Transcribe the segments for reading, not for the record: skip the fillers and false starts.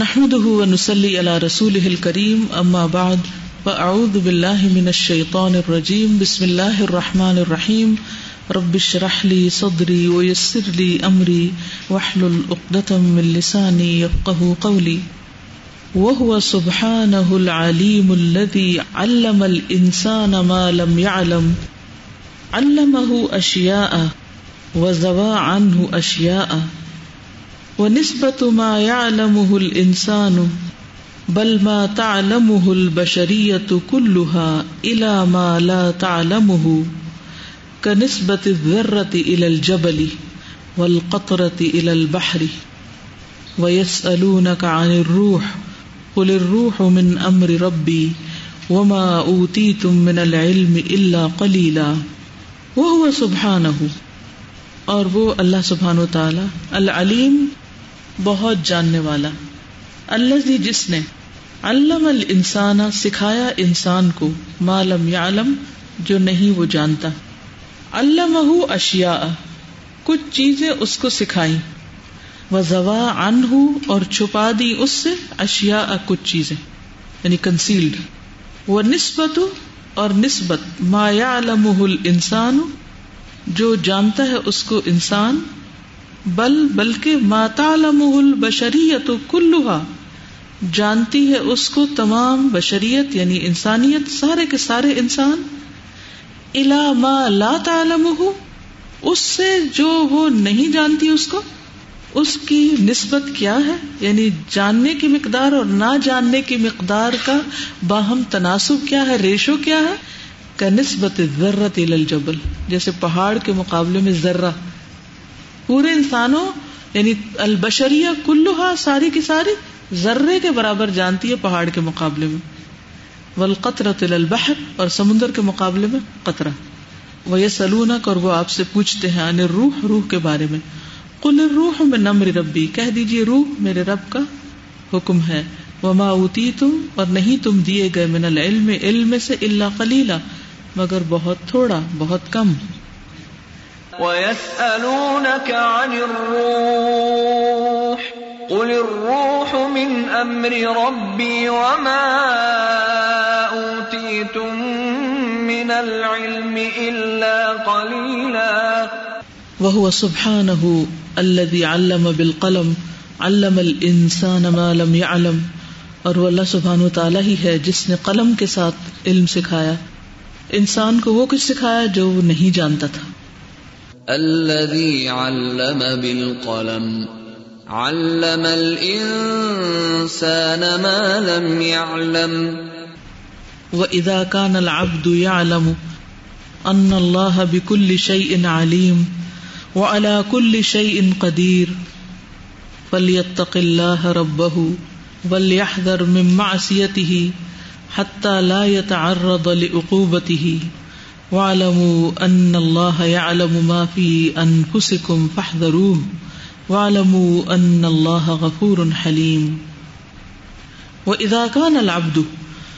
نحمده ونصلي على رسوله الكريم اما بعد فاعوذ بالله من الشيطان الرجيم بسم الله الرحمن الرحيم رب اشرح لي صدري ويسر لي امري واحلل عقدة من لساني يفقهوا قولي وهو سبحانه العليم الذي علم الانسان ما لم يعلم علمه اشياء وزوى عنه اشياء وَنِسْبَةُ مَا يَعْلَمُهُ الْإِنسَانُ بَلْ مَا تَعْلَمُهُ الْبَشَرِيَّةُ كُلُّهَا إِلَى مَا لَا تَعْلَمُهُ كَنِسْبَةِ الذَّرَّةِ إِلَى الْجَبَلِ وَالْقَطْرَةِ إِلَى الْبَحْرِ وَيَسْأَلُونَكَ عَنِ الرُّوحِ قُلِ الرُّوحُ مِنْ أَمْرِ رَبِّي وَمَا أُوتِيتُم مِّنَ الْعِلْمِ إِلَّا قَلِيلًا وَهُوَ سُبْحَانَهُ اور وہ اللہ سبحانہ وتعالی العلیم بہت جاننے والا الذی جس نے علم الانسان سکھایا انسان کو ما لم یعلم جو نہیں وہ جانتا علمہ اشیاء کچھ چیزیں اس کو سکھائیں وزوا عنہ اور چھپا دی اس سے اشیاء کچھ چیزیں یعنی کنسیلڈ ونسبت اور نسبت ما یعلمہ الانسان جو جانتا ہے اس کو انسان بلکہ ما تعلمه البشریت کلها جانتی ہے اس کو تمام بشریت یعنی انسانیت سارے کے سارے انسان الا ما لا تعلمه اس سے جو وہ نہیں جانتی اس کو اس کی نسبت کیا ہے یعنی جاننے کی مقدار اور نہ جاننے کی مقدار کا باہم تناسب کیا ہے ریشو کیا ہے کا نسبت الذرۃ الی الجبل جیسے پہاڑ کے مقابلے میں ذرہ پورے انسانوں یعنی البشریہ کلھا ساری کی ساری ذرے کے برابر جانتی ہے پہاڑ کے مقابلے میں والقطرۃ للبحر اور سمندر کے مقابلے میں قطرہ ویسألونک اور وہ آپ سے پوچھتے ہیں عن الروح روح کے بارے میں قل الروح من امر ربی کہہ دیجئے روح میرے رب کا حکم ہے وما اوتیتم اور نہیں تم دیے گئے من العلم علم سے الا قلیلا مگر بہت تھوڑا بہت کم وَيَسْأَلُونَكَ عَنِ الرُّوحِ قُلِ الرُّوحُ مِنْ أَمْرِ رَبِّي وَمَا أُوتِيتُم مِّنَ الْعِلْمِ إِلَّا قَلِيلًا وَهُوَ سُبْحَانَهُ الَّذِي عَلَّمَ بِالْقَلَمِ عَلَّمَ الْإِنسَانَ مَا لَمْ يَعْلَمْ اور وہ اللہ سبحانہ وتعالی ہی ہے جس نے قلم کے ساتھ علم سکھایا انسان کو وہ کچھ سکھایا جو وہ نہیں جانتا تھا الذي علم بالقلم علم الإنسان ما لم يعلم وإذا كان العبد يعلم أن الله بكل شيء عليم وعلى كل شيء قدير فليتق الله ربه وليحذر من معصيته حتى لا يتعرض لعقوبته وَاعْلَمُوا أَنَّ اللَّهَ يَعْلَمُ مَا فِي أَنفُسِكُمْ فَاحْذَرُوهُ وَاعْلَمُوا أَنَّ اللَّهَ غَفُورٌ حَلِيمٌ وَإِذَا كَانَ الْعَبْدُ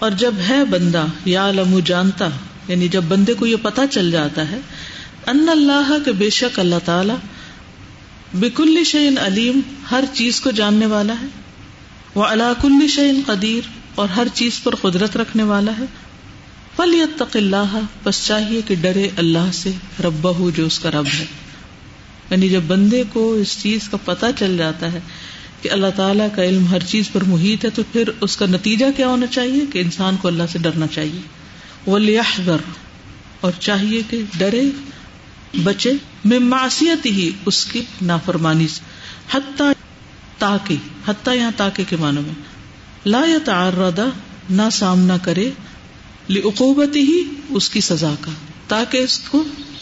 اور جب ہے بندہ يَعْلَمُ جانتا یعنی جب بندے کو یہ پتہ چل جاتا ہے أَنَّ اللَّهَ کہ بے شک اللہ تعالی بِكُلِّ شَيْءٍ عَلِيمٌ ہر چیز کو جاننے والا ہے وَعَلَى كُلِّ شَيْءٍ قَدِيرٌ اور ہر چیز پر قدرت رکھنے والا ہے فَلْيَتَّقِ اللَّهَ بس چاہیے کہ ڈرے اللہ سے ربہ جو اس کا رب ہے یعنی جب بندے کو اس چیز کا پتہ چل جاتا ہے کہ اللہ تعالیٰ کا علم ہر چیز پر محیط ہے تو پھر اس کا نتیجہ کیا ہونا چاہیے کہ انسان کو اللہ سے ڈرنا چاہیے وَلْيَحْذَرْ اور چاہیے کہ ڈرے بچے مِن مَعْصِيَتِهِ اس کی نافرمانی سے حتیٰ تاکہ حتیٰ یہاں تاکہ کے معنی میں لا يتعرض نہ سامنا کرے لعقوبتی ہی اس کی سزا کا تاکہ اس کو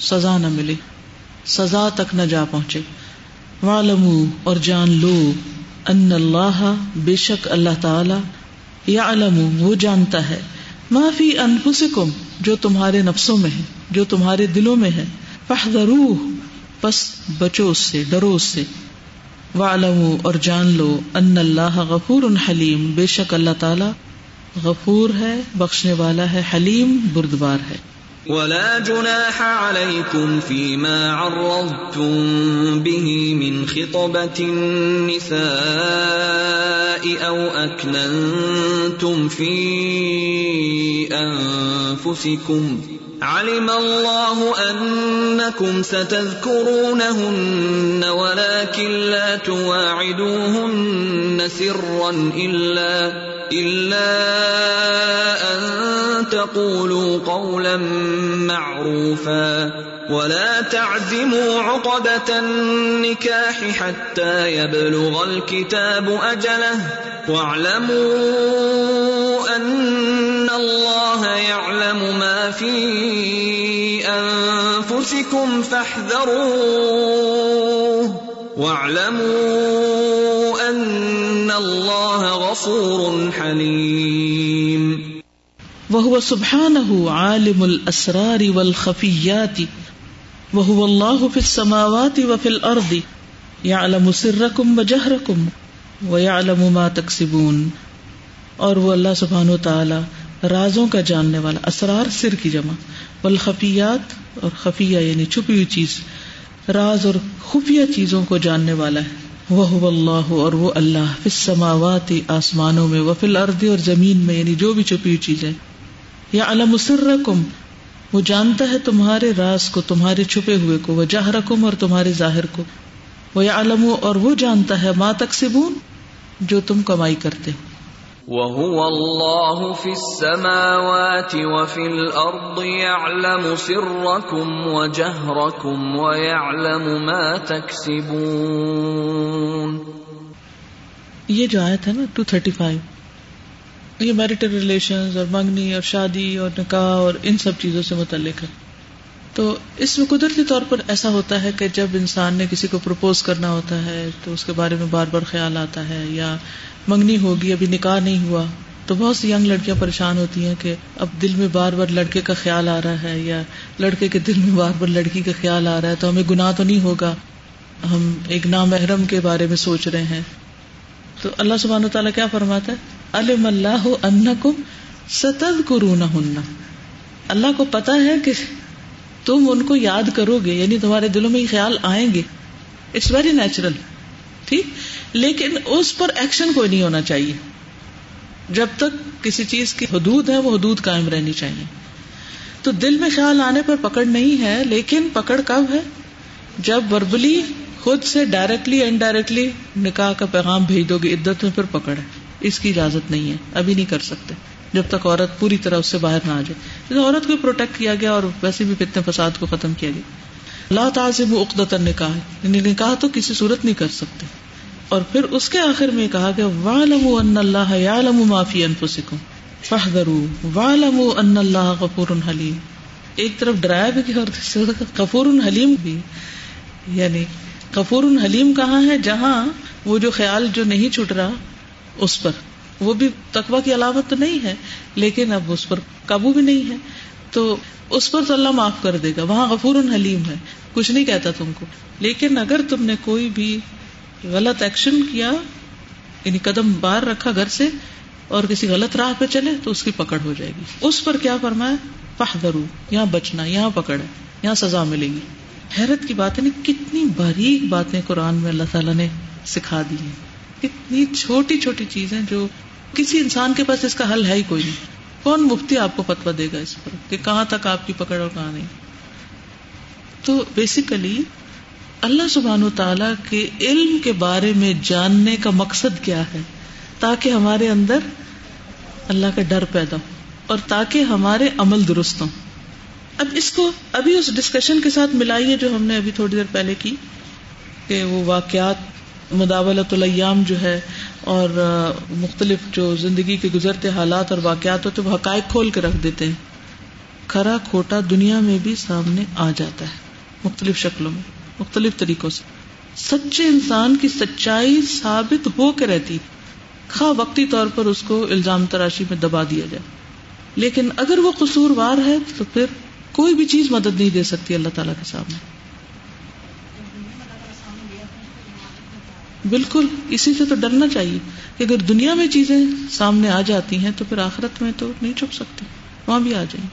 سزا نہ ملے سزا تک نہ جا پہنچے وَاعْلَمُوا اور جان لو ان اللہ بے شک اللہ تعالی یعلم وہ جانتا ہے ما فی انفسکم جو تمہارے نفسوں میں ہے جو تمہارے دلوں میں ہے فاحذروہ پس بچو اس سے ڈرو اس سے وَاعْلَمُوا اور جان لو ان اللہ غفور حلیم بے شک اللہ تعالی غفور ہے بخشنے والا ہے حلیم بردبار ہے ولا جناح عليكم فيما عرضتم به من خطبة النساء أو أكننتم في أنفسكم علم الله أنكم ستذكرونهن ولكن لا تواعدوهن سرا إلا أن تقولوا قولا معروفا ولا تعزموا عقدة النكاح حتى يبلغ الكتاب أجله واعلموا أن الله يعلم ما في أنفسكم فاحذروه واعلموا أن الله غفور حليم وَهُوَ سُبْحَانَهُ عَالِمُ الْأَسْرَارِ وَالْخَفِيَّاتِ وَهُوَ اللَّهُ فِي السَّمَاوَاتِ وَفِي الْأَرْضِ يَعْلَمُ سِرَّكُمْ وَجَهْرَكُمْ وَيَعْلَمُ مَا تَكْسِبُونَ اور وہ اللہ سبحانہ و تعالی رازوں کا جاننے والا، اسرار سر کی جمع، والخفیات اور خفیہ یعنی چھپی ہوئی چیز، راز اور خفیہ چیزوں کو جاننے والا ہے. وَهُوَ اللَّهُ اور وہ اللہ، فِي السَّمَاوَاتِ آسمانوں میں، وَفِي الْأَرْضِ اور زمین میں، یعنی جو بھی چھپی ہوئی چیزیں، یعلم سرکم وہ جانتا ہے تمہارے راز کو، تمہارے چھپے ہوئے کو، وجہرکم اور تمہارے ظاہر کو، ویعلم اور وہ جانتا ہے ما تکسبون جو تم کمائی کرتے ہو. وَهُوَ اللَّهُ فِي السَّمَاوَاتِ وَفِي الْأَرْضِ يَعْلَمُ سِرَّكُمْ وَجَهْرَكُمْ وَيَعْلَمُ مَا تَكْسِبُونَ. یہ جو آیت ہے نا 235، یہ میرٹل ریلیشنز اور منگنی اور شادی اور نکاح اور ان سب چیزوں سے متعلق ہے. تو اس میں قدرتی طور پر ایسا ہوتا ہے کہ جب انسان نے کسی کو پروپوز کرنا ہوتا ہے تو اس کے بارے میں بار بار خیال آتا ہے، یا منگنی ہوگی ابھی نکاح نہیں ہوا تو بہت سی ینگ لڑکیاں پریشان ہوتی ہیں کہ اب دل میں بار بار لڑکے کا خیال آ رہا ہے یا لڑکے کے دل میں بار بار لڑکی کا خیال آ رہا ہے، تو ہمیں گناہ تو نہیں ہوگا، ہم ایک نامحرم کے بارے میں سوچ رہے ہیں. تو اللہ سبحانہ وتعالیٰ کیا فرماتا ہے، علم اللہ انکم ستذکرونہن، اللہ کو پتا ہے کہ تم ان کو یاد کرو گے، یعنی تمہارے دلوں میں یہ خیال آئیں گے. اٹس ویری نیچرل، ٹھیک، لیکن اس پر ایکشن کوئی نہیں ہونا چاہیے. جب تک کسی چیز کی حدود ہے وہ حدود قائم رہنی چاہیے. تو دل میں خیال آنے پر پکڑ نہیں ہے، لیکن پکڑ کب ہے؟ جب وربلی خود سے ڈائریکٹلی انڈائریکٹلی نکاح کا پیغام بھیج دو گے عدت میں، پھر پکڑ ہے. اس کی اجازت نہیں ہے، ابھی نہیں کر سکتے جب تک عورت پوری طرح اس سے باہر نہ آ جائے. عورت کو پروٹیکٹ کیا گیا اور ویسے بھی فتنے فساد کو ختم کیا گیا. لا تعزم عقدۃ النکاح، یعنی نکاح تو کسی صورت نہیں کر سکتے. اور پھر اس کے آخر میں کہا گیا وَاعْلَمُوا أَنَّ اللَّهَ يَعْلَمُ مَا فِي أَنفُسِكُمْ فَاحْذَرُوا وَاعْلَمُوا أَنَّ اللَّهَ غَفُورٌ حَلِيمٌ. ایک طرف ڈرایا بھی گیا اور غفور حلیم بھی. یعنی غفور حلیم کہاں ہے؟ جہاں وہ جو خیال جو نہیں چھٹ رہا اس پر، وہ بھی تقوی کی علامت تو نہیں ہے لیکن اب اس پر قابو بھی نہیں ہے، تو اس پر تو اللہ معاف کر دے گا. وہاں غفور حلیم ہے، کچھ نہیں کہتا تم کو. لیکن اگر تم نے کوئی بھی غلط ایکشن کیا، یعنی قدم باہر رکھا گھر سے اور کسی غلط راہ پہ چلے، تو اس کی پکڑ ہو جائے گی. اس پر کیا فرمایا؟ فاحذروا، یہاں بچنا، یہاں پکڑ ہے، یہاں سزا ملے گی. حیرت کی بات ہے نا کتنی باریک باتیں قرآن میں اللہ تعالیٰ نے سکھا دی ہیں. کتنی چھوٹی چھوٹی چیزیں جو کسی انسان کے پاس اس کا حل ہے ہی کوئی نہیں. کون مفتی آپ کو فتویٰ دے گا اس پر کہ کہاں تک آپ کی پکڑ اور کہاں نہیں؟ تو بیسیکلی اللہ سبحانہ و تعالیٰ کے علم کے بارے میں جاننے کا مقصد کیا ہے؟ تاکہ ہمارے اندر اللہ کا ڈر پیدا ہو اور تاکہ ہمارے عمل درست ہوں. اب اس کو ابھی اس ڈسکشن کے ساتھ ملائیے جو ہم نے ابھی تھوڑی دیر پہلے کی، کہ وہ واقعات مداولۃ الایام جو ہے اور مختلف جو زندگی کے گزرتے حالات اور واقعات ہوتے ہیں وہ حقائق کھول کے رکھ دیتے ہیں. کھرا کھوٹا دنیا میں بھی سامنے آ جاتا ہے مختلف شکلوں میں، مختلف طریقوں سے. سچے انسان کی سچائی ثابت ہو کے رہتی، خواہ وقتی طور پر اس کو الزام تراشی میں دبا دیا جائے. لیکن اگر وہ قصوروار ہے تو پھر کوئی بھی چیز مدد نہیں دے سکتی اللہ تعالیٰ کے سامنے. بالکل اسی سے تو ڈرنا چاہیے کہ اگر دنیا میں چیزیں سامنے آ جاتی ہیں تو پھر آخرت میں تو نہیں چھپ سکتی، وہاں بھی آ جائیں.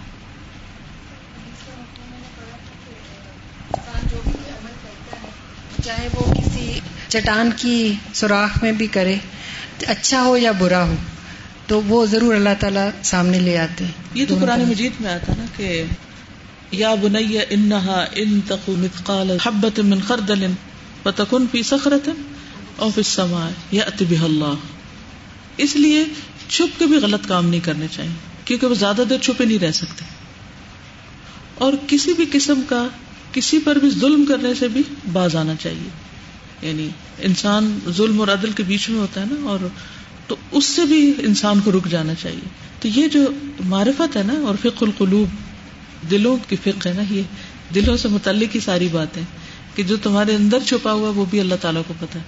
چاہے وہ کسی چٹان کی سوراخ میں بھی کرے، اچھا ہو یا برا ہو، تو وہ ضرور اللہ تعالیٰ سامنے لے آتے ہیں. یہ تو قرآن مجید میں آتا نا کہ یا بنی انہا ان تق مثقال حبۃ من خردل فتکن فی صخرۃ او فی السماء یأت بہا اللہ. اس لیے چھپ کے بھی غلط کام نہیں کرنے چاہیے، کیونکہ وہ زیادہ دیر چھپے نہیں رہ سکتے، اور کسی بھی قسم کا کسی پر بھی ظلم کرنے سے بھی باز آنا چاہیے. یعنی انسان ظلم اور عدل کے بیچ میں ہوتا ہے نا، اور تو اس سے بھی انسان کو رک جانا چاہیے. تو یہ جو معرفت ہے نا، اور فقہ القلوب، دلوں کی فقہ ہے نا، یہ دلوں سے متعلق ہی ساری باتیں کہ جو تمہارے اندر چھپا ہوا وہ بھی اللہ تعالیٰ کو پتہ ہے.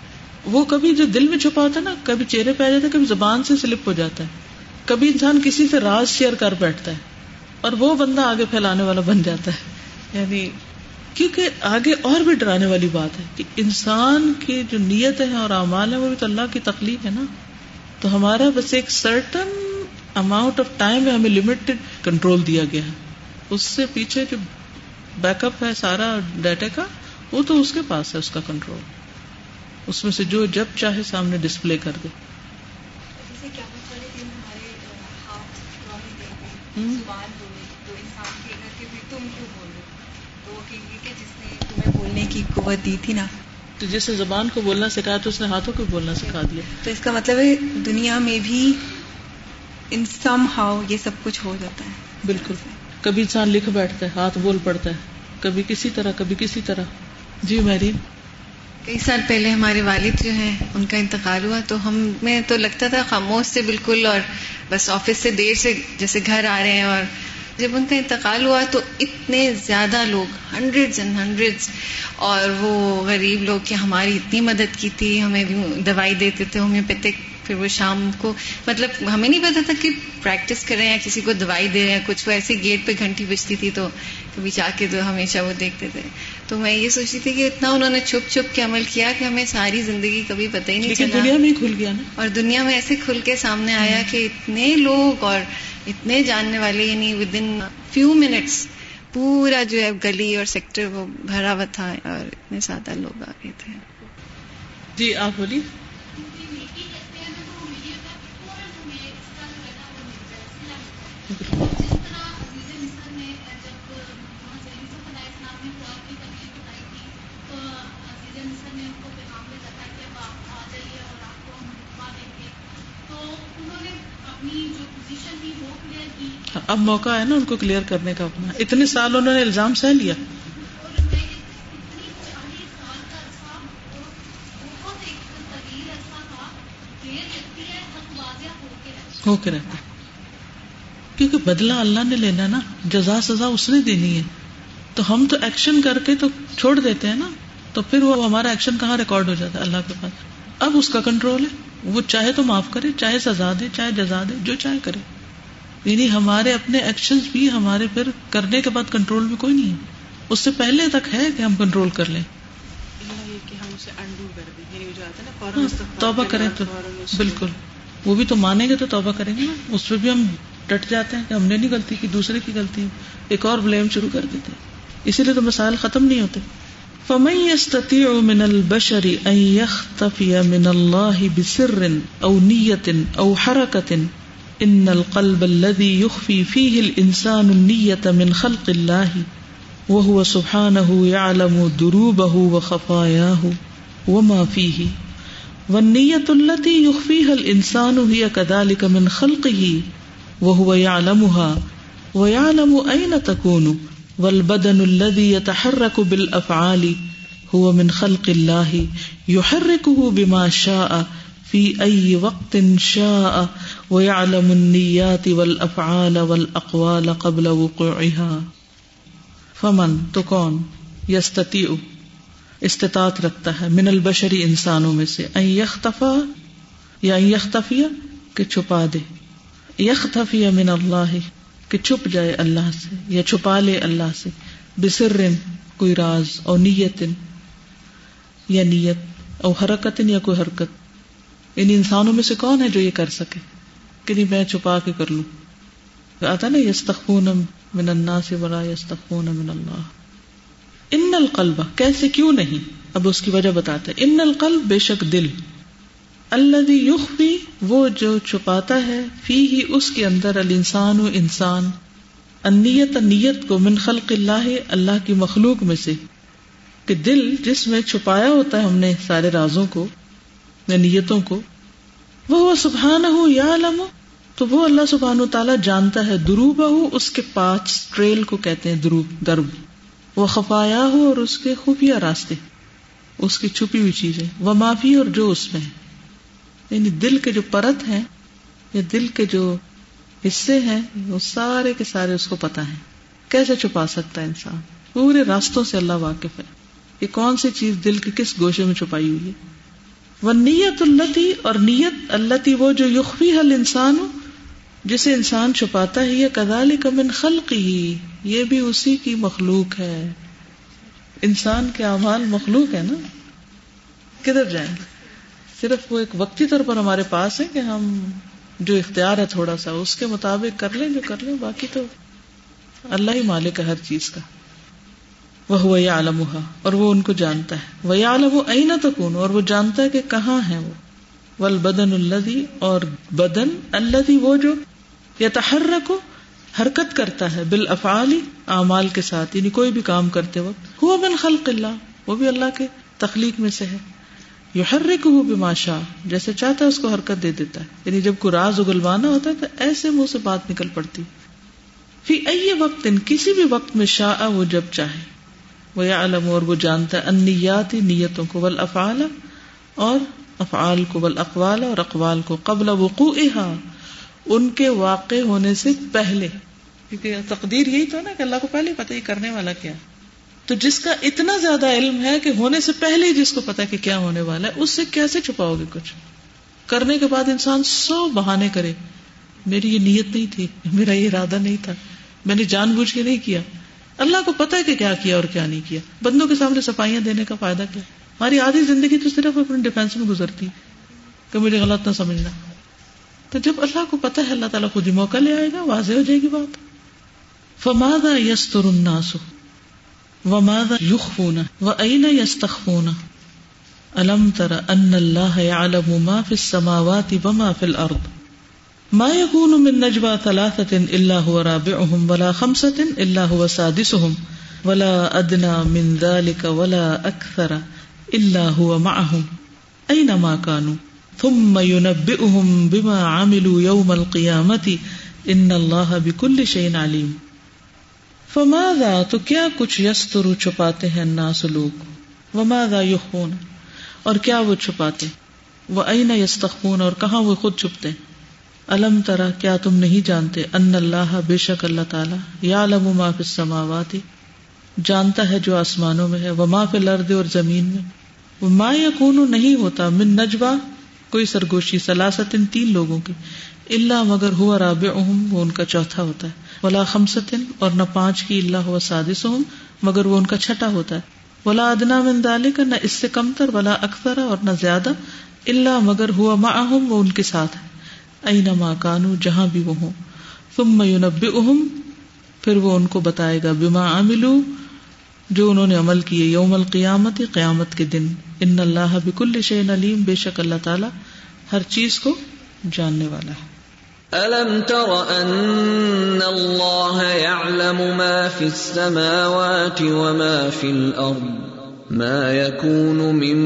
وہ کبھی جو دل میں چھپا ہوتا ہے نا، کبھی چہرے پہ آ جاتا ہے، کبھی زبان سے سلپ ہو جاتا ہے، کبھی انسان کسی سے راز شیئر کر بیٹھتا ہے اور وہ بندہ آگے پھیلانے والا بن جاتا ہے. یعنی کیونکہ آگے اور بھی ڈرانے والی بات ہے کہ انسان کی جو نیتیں ہیں اور اعمال ہیں وہ بھی تو اللہ کی تخلیق ہے نا. تو ہمارا بس ایک سرٹن اماؤنٹ آف ٹائم ہے، ہمیں لمیٹڈ کنٹرول دیا گیا ہے. اس سے پیچھے جو بیک اپ ہے سارا ڈیٹا کا، وہ تو اس کے پاس ہے اس کا کنٹرول، اس میں سے جو جب چاہے سامنے ڈسپلے کر دے. بولنے کی قوت دی تھی نا، تو جس نے زبان کو بولنا سکھایا تو اس نے ہاتھوں کو بولنا سکھا دیا. تو اس کا مطلب ہے دنیا میں بھی ان سم ہاؤ یہ سب کچھ ہو جاتا ہے. بالکل، کبھی انسان لکھ بیٹھتا ہے، ہاتھ بول پڑتا ہے، کبھی کسی طرح کبھی کسی طرح. جی مریم، کئی سال پہلے ہمارے والد جو ہیں ان کا انتقال ہوا، تو ہم میں تو لگتا تھا خاموش سے بالکل، اور بس آفس سے دیر سے جیسے گھر آ رہے ہیں. اور جب ان کا انتقال ہوا تو اتنے زیادہ لوگ، ہنڈریڈز اینڈ ہنڈریڈز، اور وہ غریب لوگ کہ ہماری اتنی مدد کی تھی، ہمیں دوائی دیتے تھے ہومیوپیتھک. پھر وہ شام کو مطلب ہمیں نہیں پتا تھا کہ پریکٹس کر رہے ہیں یا کسی کو دوائی دے رہے ہیں کچھ. وہ ایسے گیٹ پہ گھنٹی بجتی تھی تو کبھی جا کے تو ہمیشہ وہ دیکھتے تھے. تو میں یہ سوچتی تھی کہ اتنا انہوں نے چھپ چھپ کے عمل کیا کہ ہمیں ساری زندگی کبھی پتہ ہی نہیں چلا. دنیا میں کھل گیا نا، اور دنیا میں ایسے کھل کے سامنے آیا کہ اتنے لوگ اور اتنے جاننے والے، یعنی ود ان فیو منٹس پورا جو ہے گلی اور سیکٹر وہ بھرا ہوا تھا، اور اتنے زیادہ لوگ آ گئے تھے. جی آپ بولیے. اب موقع ہے نا ان کو کلیئر کرنے کا اپنا. اتنے سال انہوں نے الزام سہ لیا. ہو کے رہتا، کیونکہ بدلہ اللہ نے لینا نا، جزا سزا اس نے دینی ہے. تو ہم تو ایکشن کر کے تو چھوڑ دیتے ہیں نا، تو پھر وہ ہمارا ایکشن کہاں ریکارڈ ہو جاتا ہے؟ اللہ کے پاس. اب اس کا کنٹرول ہے، وہ چاہے تو معاف کرے، چاہے سزا دے، چاہے جزا دے، جو چاہے کرے. یعنی ہمارے اپنے ایکشنز بھی ہمارے پھر کرنے کے بعد کنٹرول میں کوئی نہیں ہے، اس سے پہلے تک ہے کہ ہم کنٹرول کر لیں. کہ ہم اسے انڈو کر دیں، یعنی جو آتا ہے نا توبہ کریں تو بالکل وہ بھی تو مانیں گے تو توبہ کریں گے نا. اس پہ بھی ہم ڈٹ جاتے ہیں کہ ہم نے نہیں غلطی کی، دوسرے کی غلطی، ایک اور بلیم شروع کر دیتے ہیں. اسی لیے تو مسائل ختم نہیں ہوتے. فَمَن يَسْتَطِيعُ مِنَ الْبَشَرِ أَن يَخْتَفِيَ مِنَ اللَّهِ بِسِرٍّ أَوْ نِيَّةٍ أَوْ حَرَكَةٍ ان القلب الذي يخفي فيه الانسان النية من خلق الله وهو سبحانه يعلم دروبه وخفاياه وما فيه والنية التي يخفيها الانسان هي كذلك من خلقه وهو يعلمها ويعلم اين تكون والبدن الذي يتحرك بالافعال هو من خلق الله يحركه بما شاء فی ای وقت شاء ویعلم النیات والافعال والاقوال قبل وقوعها. فمن تو کون، یستطیع استطاعت رکھتا ہے، من البشری انسانوں میں سے، ان یختفی یا ان یختفی کہ چھپا دے، یختفی من اللہ کہ چھپ جائے اللہ سے یا چھپا لے اللہ سے، بسر کوئی راز، اور نیت یا نیت، اور حرکت یا کوئی حرکت. ان انسانوں میں سے کون ہے جو یہ کر سکے کہ نہیں میں چھپا کے کر لوں؟ آتا نا یستخفون من الناس ولا یستخفون من اللہ. ان القلب کیسے، کیوں نہیں، اب اس کی وجہ بتاتے ہیں. ان القلب بے شک دل, الذی یخفی وہ جو چھپاتا ہے, فیہ اس کے اندر, الانسان و انسان, النیت نیت کو, من خلق اللہ اللہ کی مخلوق میں سے, کہ دل جس میں چھپایا ہوتا ہے ہم نے سارے رازوں کو یا نیتوں کو, وہ سبحانہ یعلم تو وہ اللہ سبحانہ وتعالیٰ جانتا ہے, دروبہ اس کے پاس ٹریل کو کہتے ہیں دروب درب, وہ خفایا ہو اور اس کے خفیہ راستے, اس کی چھپی ہوئی چیزیں, وہ معافی اور جو اس میں ہے, یعنی دل کے جو پرت ہیں یا دل کے جو حصے ہیں وہ سارے کے سارے اس کو پتہ ہیں. کیسے چھپا سکتا ہے انسان؟ پورے راستوں سے اللہ واقف ہے کہ کون سی چیز دل کے کس گوشے میں چھپائی ہوئی ہے. والنیت اللتی اور نیت اللتی وہ جو یخفیها الانسان جسے انسان چھپاتا ہے, یہ کذالک من خلقه یہ بھی اسی کی مخلوق ہے. انسان کے اعمال مخلوق ہے نا, کدھر جائیں گے؟ صرف وہ ایک وقتی طور پر ہمارے پاس ہے کہ ہم جو اختیار ہے تھوڑا سا اس کے مطابق کر لیں جو کر لیں, باقی تو اللہ ہی مالک ہے ہر چیز کا. وَهُوَ يَعْلَمُهَا اور وہ ان کو جانتا ہے, وَيَعْلَمُ أَيْنَ تَكُونُ اور وہ جانتا ہے کہ کہاں ہے وہ, وَالْبَدَنُ الَّذِي اور بدن, الَّذِي وہ جو, يَتَحَرَّكُ حرکت کرتا ہے, بالافعال اعمال کے ساتھ, یعنی کوئی بھی کام کرتے وقت, هُوَ مِنْ خَلْقِ اللَّهِ وہ بھی اللہ کے تخلیق میں سے ہے, يُحَرِّكُهُ بِمَا شَاءَ جیسے چاہتا ہے اس کو حرکت دے دیتا ہے, یعنی جب کوئی راز اگلوانا ہوتا ہے تو ایسے منہ سے بات نکل پڑتی, فی ای وقت کسی بھی وقت میں شاء وہ جب چاہے, وَيَعْلَمُ اور وہ جانتا ہے, النیاتی نیتوں کو, والافعال اور افعال کو, والاقوال اور اقوال کو, قبل وقوعها ان کے واقع ہونے سے پہلے, کیونکہ تقدیر یہی تو ہے نا کہ اللہ کو پہلے پتہ ہی کرنے والا کیا, تو جس کا اتنا زیادہ علم ہے کہ ہونے سے پہلے ہی جس کو پتہ کہ کیا ہونے والا ہے, اس سے کیسے چھپاؤ گے؟ کچھ کرنے کے بعد انسان 100 بہانے کرے, میری یہ نیت نہیں تھی, میرا یہ ارادہ نہیں تھا, میں نے جان بوجھ کے نہیں کیا. اللہ کو پتا ہے کہ کیا کیا اور کیا نہیں کیا. بندوں کے سامنے صفائیاں دینے کا فائدہ کیا؟ ہماری آدھی زندگی تو صرف اپنے ڈیفینس میں گزرتی کہ مجھے غلط نہ سمجھنا. تو جب اللہ کو پتا ہے اللہ تعالیٰ خود ہی موقع لے آئے گا, واضح ہو جائے گی بات. فماذا یستر الناس وماذا یخفون وأین یستخفون ألم تر أن اللہ یعلم ما فی السماوات وما فی الأرض ما يكون من نجوى ثلاثة إلا هو رابعهم ولا خمسة إلا هو سادسهم ولا أدنى من ذلك ولا أكثر إلا هو معهم أينما كانوا ثم ينبئهم بما عملوا يوم القيامة إن الله بكل شيء عليم. فماذا تو کیا کچھ يستر چھپاتے ہیں الناس لوگ, وماذا يخفون اور کیا وہ چھپاتے, وأين يستخفون اور کہاں وہ خود چھپتے ہیں. الم ترا کیا تم نہیں جانتے, ان اللہ بے شک اللہ تعالیٰ, یعلم ما فی السماوات جانتا ہے جو آسمانوں میں ہے, وما فی الارض اور زمین میں, ما یکون نہیں ہوتا, من نجوا کوئی سرگوشی, ثلاثتن تین لوگوں کی, الا مگر ہوا رابعہم وہ ان کا چوتھا ہوتا ہے, ولا خمستن اور نہ پانچ کی, الا ہوا سادسہم مگر وہ ان کا چھٹا ہوتا ہے, ولا ادنا من ذالک نہ اس سے کم تر, ولا اکثر اور نہ زیادہ, الا مگر ہوا معہم وہ ان کے ساتھ ہے, اینما کانو جہاں بھی وہ ہوں, ثم ینبئہم پھر وہ ان کو بتائے گا, بما عملو جو انہوں نے عمل کیے, یوم القیامت قیامت کے دن, ان اللہ بکل شیء علیم بے شک اللہ تعالی ہر چیز کو جاننے والا ہے. الم تر ان اللہ یعلم ما فی السماوات وما فی الارض ما يكون من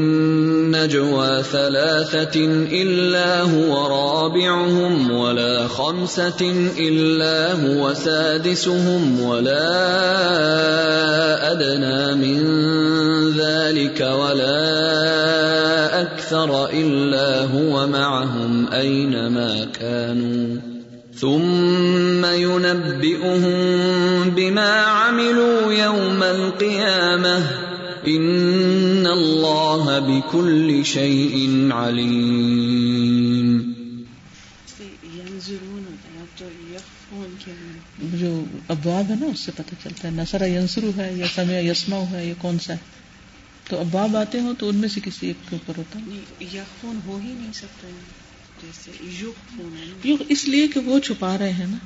نجوى ثلاثة إلا هو رابعهم ولا خمسة إلا هو سادسهم ولا أدنى من ذلك ولا أكثر إلا هو معهم أينما كانوا ثم ينبئهم بما عملوا يوم القيامة ان اللہ بکل شیء علیم. جو ابواب ہے نا اس سے پتہ چلتا ہے, نصر ینصرو ہے یا سمع یسمع ہے, یہ کون سا ہے؟ تو ابواب آتے ہوں تو ان میں سے کسی ایک کے اوپر ہوتا ہے. یخفون ہو ہی نہیں سکتا جیسے یخفون, اس لیے کہ وہ چھپا رہے ہیں نا,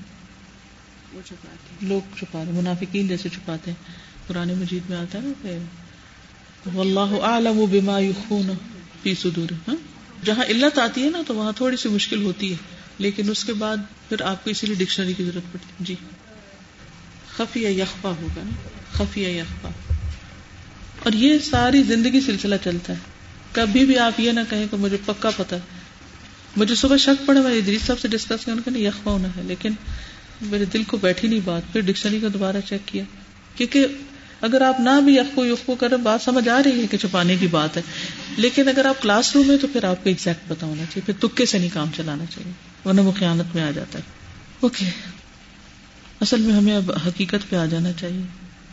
وہ چھپاتے ہیں, لوگ چھپا رہے, منافقین جیسے چھپاتے ہیں. قرآن مجید میں آتا ہے نا واللہ اعلم بما یخفون فی صدورہم. جہاں علت آتی ہے نا تو وہاں تھوڑی سی مشکل ہوتی ہے، لیکن اس کے بعد پھر آپ کو اسی لیے ڈکشنری کی ضرورت پڑتی ہے. جی خفیہ یخفا ہوگا نا، خفیہ یخفا. اور یہ ساری زندگی سلسلہ چلتا ہے. کبھی بھی آپ یہ نہ کہیں کہ مجھے پکا پتا ہے. مجھے صبح شک پڑا، میں ادریس صاحب سے ڈسکس کیا، ان کے لیے یخفا ہونا ہے، لیکن میرے دل کو بیٹھی نہیں بات. پھر ڈکشنری کو دوبارہ چیک کیا، کیونکہ اگر آپ نہ بھی یخو یخو کریں بات سمجھ آ رہی ہے کہ چھپانے کی بات ہے، لیکن اگر آپ کلاس روم میں تو پھر آپ کو ایگزیکٹ پتا ہونا چاہیے، پھر تکے سے نہیں کام چلانا چاہیے، ورنہ وہ خیانت میں آ جاتا ہے. اوکے اصل میں ہمیں اب حقیقت پہ آ جانا چاہیے.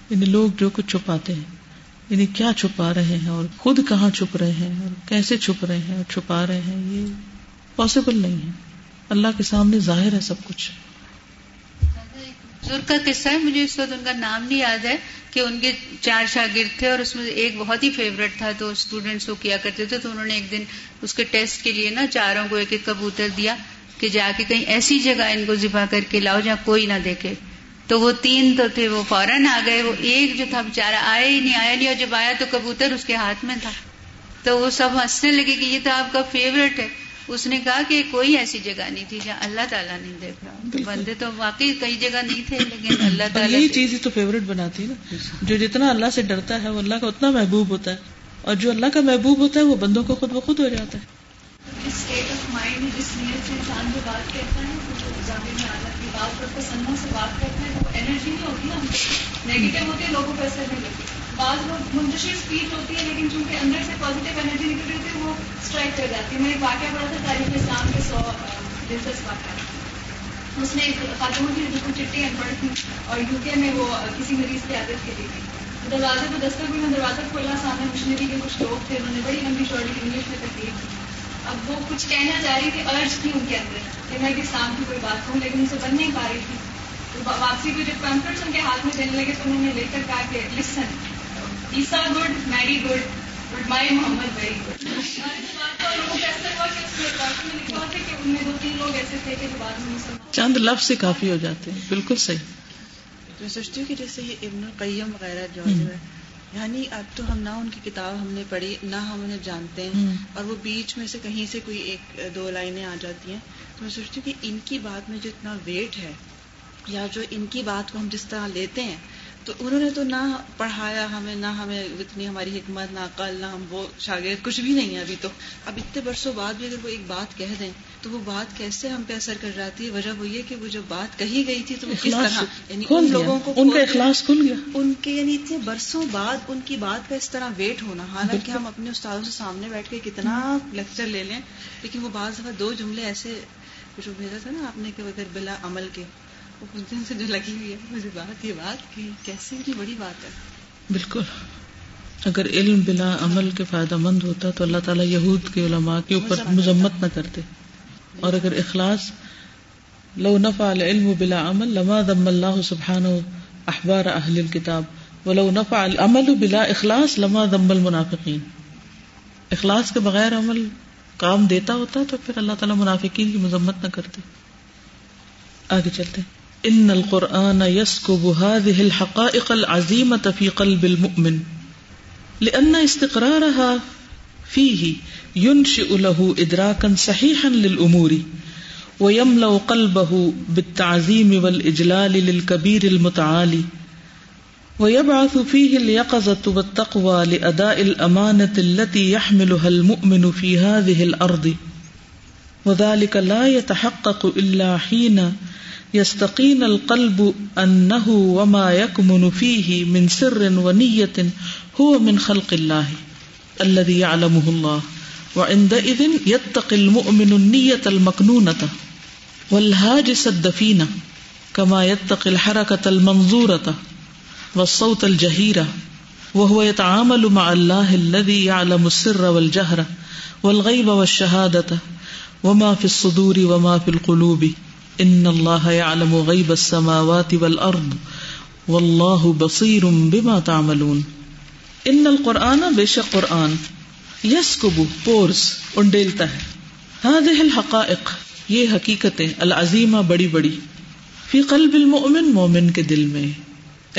یعنی لوگ جو کچھ چھپاتے ہیں، یعنی کیا چھپا رہے ہیں اور خود کہاں چھپ رہے ہیں اور کیسے چھپ رہے ہیں اور چھپا رہے ہیں، یہ پاسبل نہیں ہے. اللہ کے سامنے ظاہر ہے سب کچھ. بزرگ کا قصہ ہے، مجھے اس وقت ان کا نام نہیں یاد ہے، کہ ان کے 4 شاگرد تھے اور اس میں ایک بہت ہی فیوریٹ تھا، تو اسٹوڈینٹس کو کیا کرتے تھے. تو انہوں نے ایک دن اس کے ٹیسٹ کے لیے نا چاروں کو ایک ایک کبوتر دیا کہ جا کے کہیں ایسی جگہ ان کو ذبح کر کے لاؤ جہاں کوئی نہ دیکھے. تو وہ 3 تو تھے، وہ فوراً آ گئے. وہ ایک جو تھا بےچارا آیا نہیں اور جب آیا تو کبوتر اس کے ہاتھ میں تھا. تو وہ سب ہنسنے لگے کہ یہ تو آپ کا فیوریٹ ہے. اس نے کہا کہ کوئی ایسی جگہ نہیں تھی جہاں اللہ تعالیٰ نہیں دیکھ رہا. بندے تو واقعی کئی جگہ نہیں تھے، لیکن اللہ تعالیٰ یہی چیز تو فیوریٹ بناتی ہے نا. جو جتنا اللہ سے ڈرتا ہے وہ اللہ کا اتنا محبوب ہوتا ہے، اور جو اللہ کا محبوب ہوتا ہے وہ بندوں کو خود بخود ہو جاتا ہے. اسٹیٹ آف مائنڈ جس نیت سے انسان جو بات کرتا ہے، تسنوں سے بات کرتا ہے، وہ انرجی نہیں ہوتی ہم نیگیٹو ہوتی ہے، لوگوں کو اثر نہیں لگتی. بعض لوگ منتشر اسپیچ ہوتی ہے، لیکن چونکہ اندر سے پازیٹیو انرجی نکل رہی ہوتی ہے، وہ اسٹرائک کر جاتی ہے. میں ایک واقعہ پڑھا تھا تاریخ اسلام کے 100 دلچسپ واقعہ. اس میں ایک خاتون تھی بالکل چٹی ان پڑھ تھی، اور UK میں وہ کسی مریض کی عادت کے لیے تھی. دروازے پہ دستک ہوئی، میں دروازہ کھولا، سامنے مشنری کے کچھ لوگ تھے، انہوں نے بڑی لمبی شوری انگلش میں تقریر کی. اب وہ کچھ کہنا چاہ رہی تھی، ارج تھی ان کے اندر کہ میں اسلام کی کوئی بات کروں، لیکن ان سے بن نہیں پا رہی تھی. تو واپسی کو جب کانفرنس ان کے ہاتھ میں دینے لگے تو انہوں نے لے کر کہا کہ listen Isa good, Mary good, but my Muhammad very good. چند لفظ سے کافی ہو جاتے ہیں. بالکل صحیح. میں سوچتی ہوں کہ جیسے یہ ابن القیم وغیرہ جو ہے، یعنی اب تو ہم نہ ان کی کتاب ہم نے پڑھی، نہ ہم انہیں جانتے ہیں، اور وہ بیچ میں سے کہیں سے کوئی 1-2 لائنیں آ جاتی ہیں. تو میں سوچتی ہوں کہ ان کی بات میں جو اتنا ویٹ ہے، یا جو ان کی بات کو ہم جس طرح لیتے ہیں، تو انہوں نے تو نہ پڑھایا ہمیں، نہ ہمیں اتنی ہماری حکمت، نہ عقل، نہ ہم وہ شاگرد، کچھ بھی نہیں ہے ابھی تو. اب اتنے برسوں بعد بھی اگر وہ ایک بات کہہ دیں تو وہ بات کیسے ہم پہ اثر کر جاتی ہے. وجہ وہ یہ کہ وہ جب بات کہی گئی تھی تو وہ کس طرح، یعنی ان لوگوں کو ان کا اخلاص کھل گیا ان کے، یعنی اتنے برسوں بعد ان کی بات کا اس طرح ویٹ ہونا. حالانکہ ہم اپنے استادوں سے سامنے بیٹھ کے کتنا لیکچر لے لیں، لیکن وہ بعض دفعہ 2 جملے ایسے کچھ بھیجا تھا نا آپ نے کہ اگر بلا عمل کے سے جو لگی ہوئی ہے مجھے بات، یہ بات کیسی بڑی بات ہے. بالکل. اگر علم بلا عمل کے فائدہ مند ہوتا تو اللہ تعالیٰ یہود کے علماء کے اوپر مذمت نہ کرتے. اور اگر اخلاص، لو نفع العلم بلا عمل لما ذم اللہ سبحانہ احبار اہل الکتاب ولو نفع العمل بلا اخلاص لما ذم المنافقین. اخلاص کے بغیر عمل کام دیتا ہوتا تو پھر اللہ تعالیٰ منافقین کی مذمت نہ کرتے. آگے چلتے. ان القرآن يسكب هذه الحقائق العظيمة في قلب المؤمن لأن استقرارها فيه ينشئ له إدراكا صحيحا للأمور ويملأ قلبه بالتعظيم والإجلال للكبير المتعالي ويبعث فيه اليقظة والتقوى لأداء الأمانة التي يحملها المؤمن في هذه الأرض وذلك لا يتحقق إلا حين يستقين القلب أنه وما يكمن فيه من سر ونية هو من خلق الله الذي يعلمه الله وعندئذ يتقي المؤمن النية المكنونة والهاجس الدفينة كما يتقي الحركة المنظورة والصوت الجهيرة وهو يتعامل مع الله الذي يعلم السر والجهر والغيب والشهادة وما في الصدور وما في القلوب ان اللہ یعلم غیب السماوات والارض واللہ بصیر بما تعملون. ان القرآن، بے شک قرآن، یسکب، پورز، انڈیلتا ہے، ہذہ الحقائق، یہ حقیقتیں، العظیمہ، بڑی بڑی، فی قلب المؤمن، مومن کے دل میں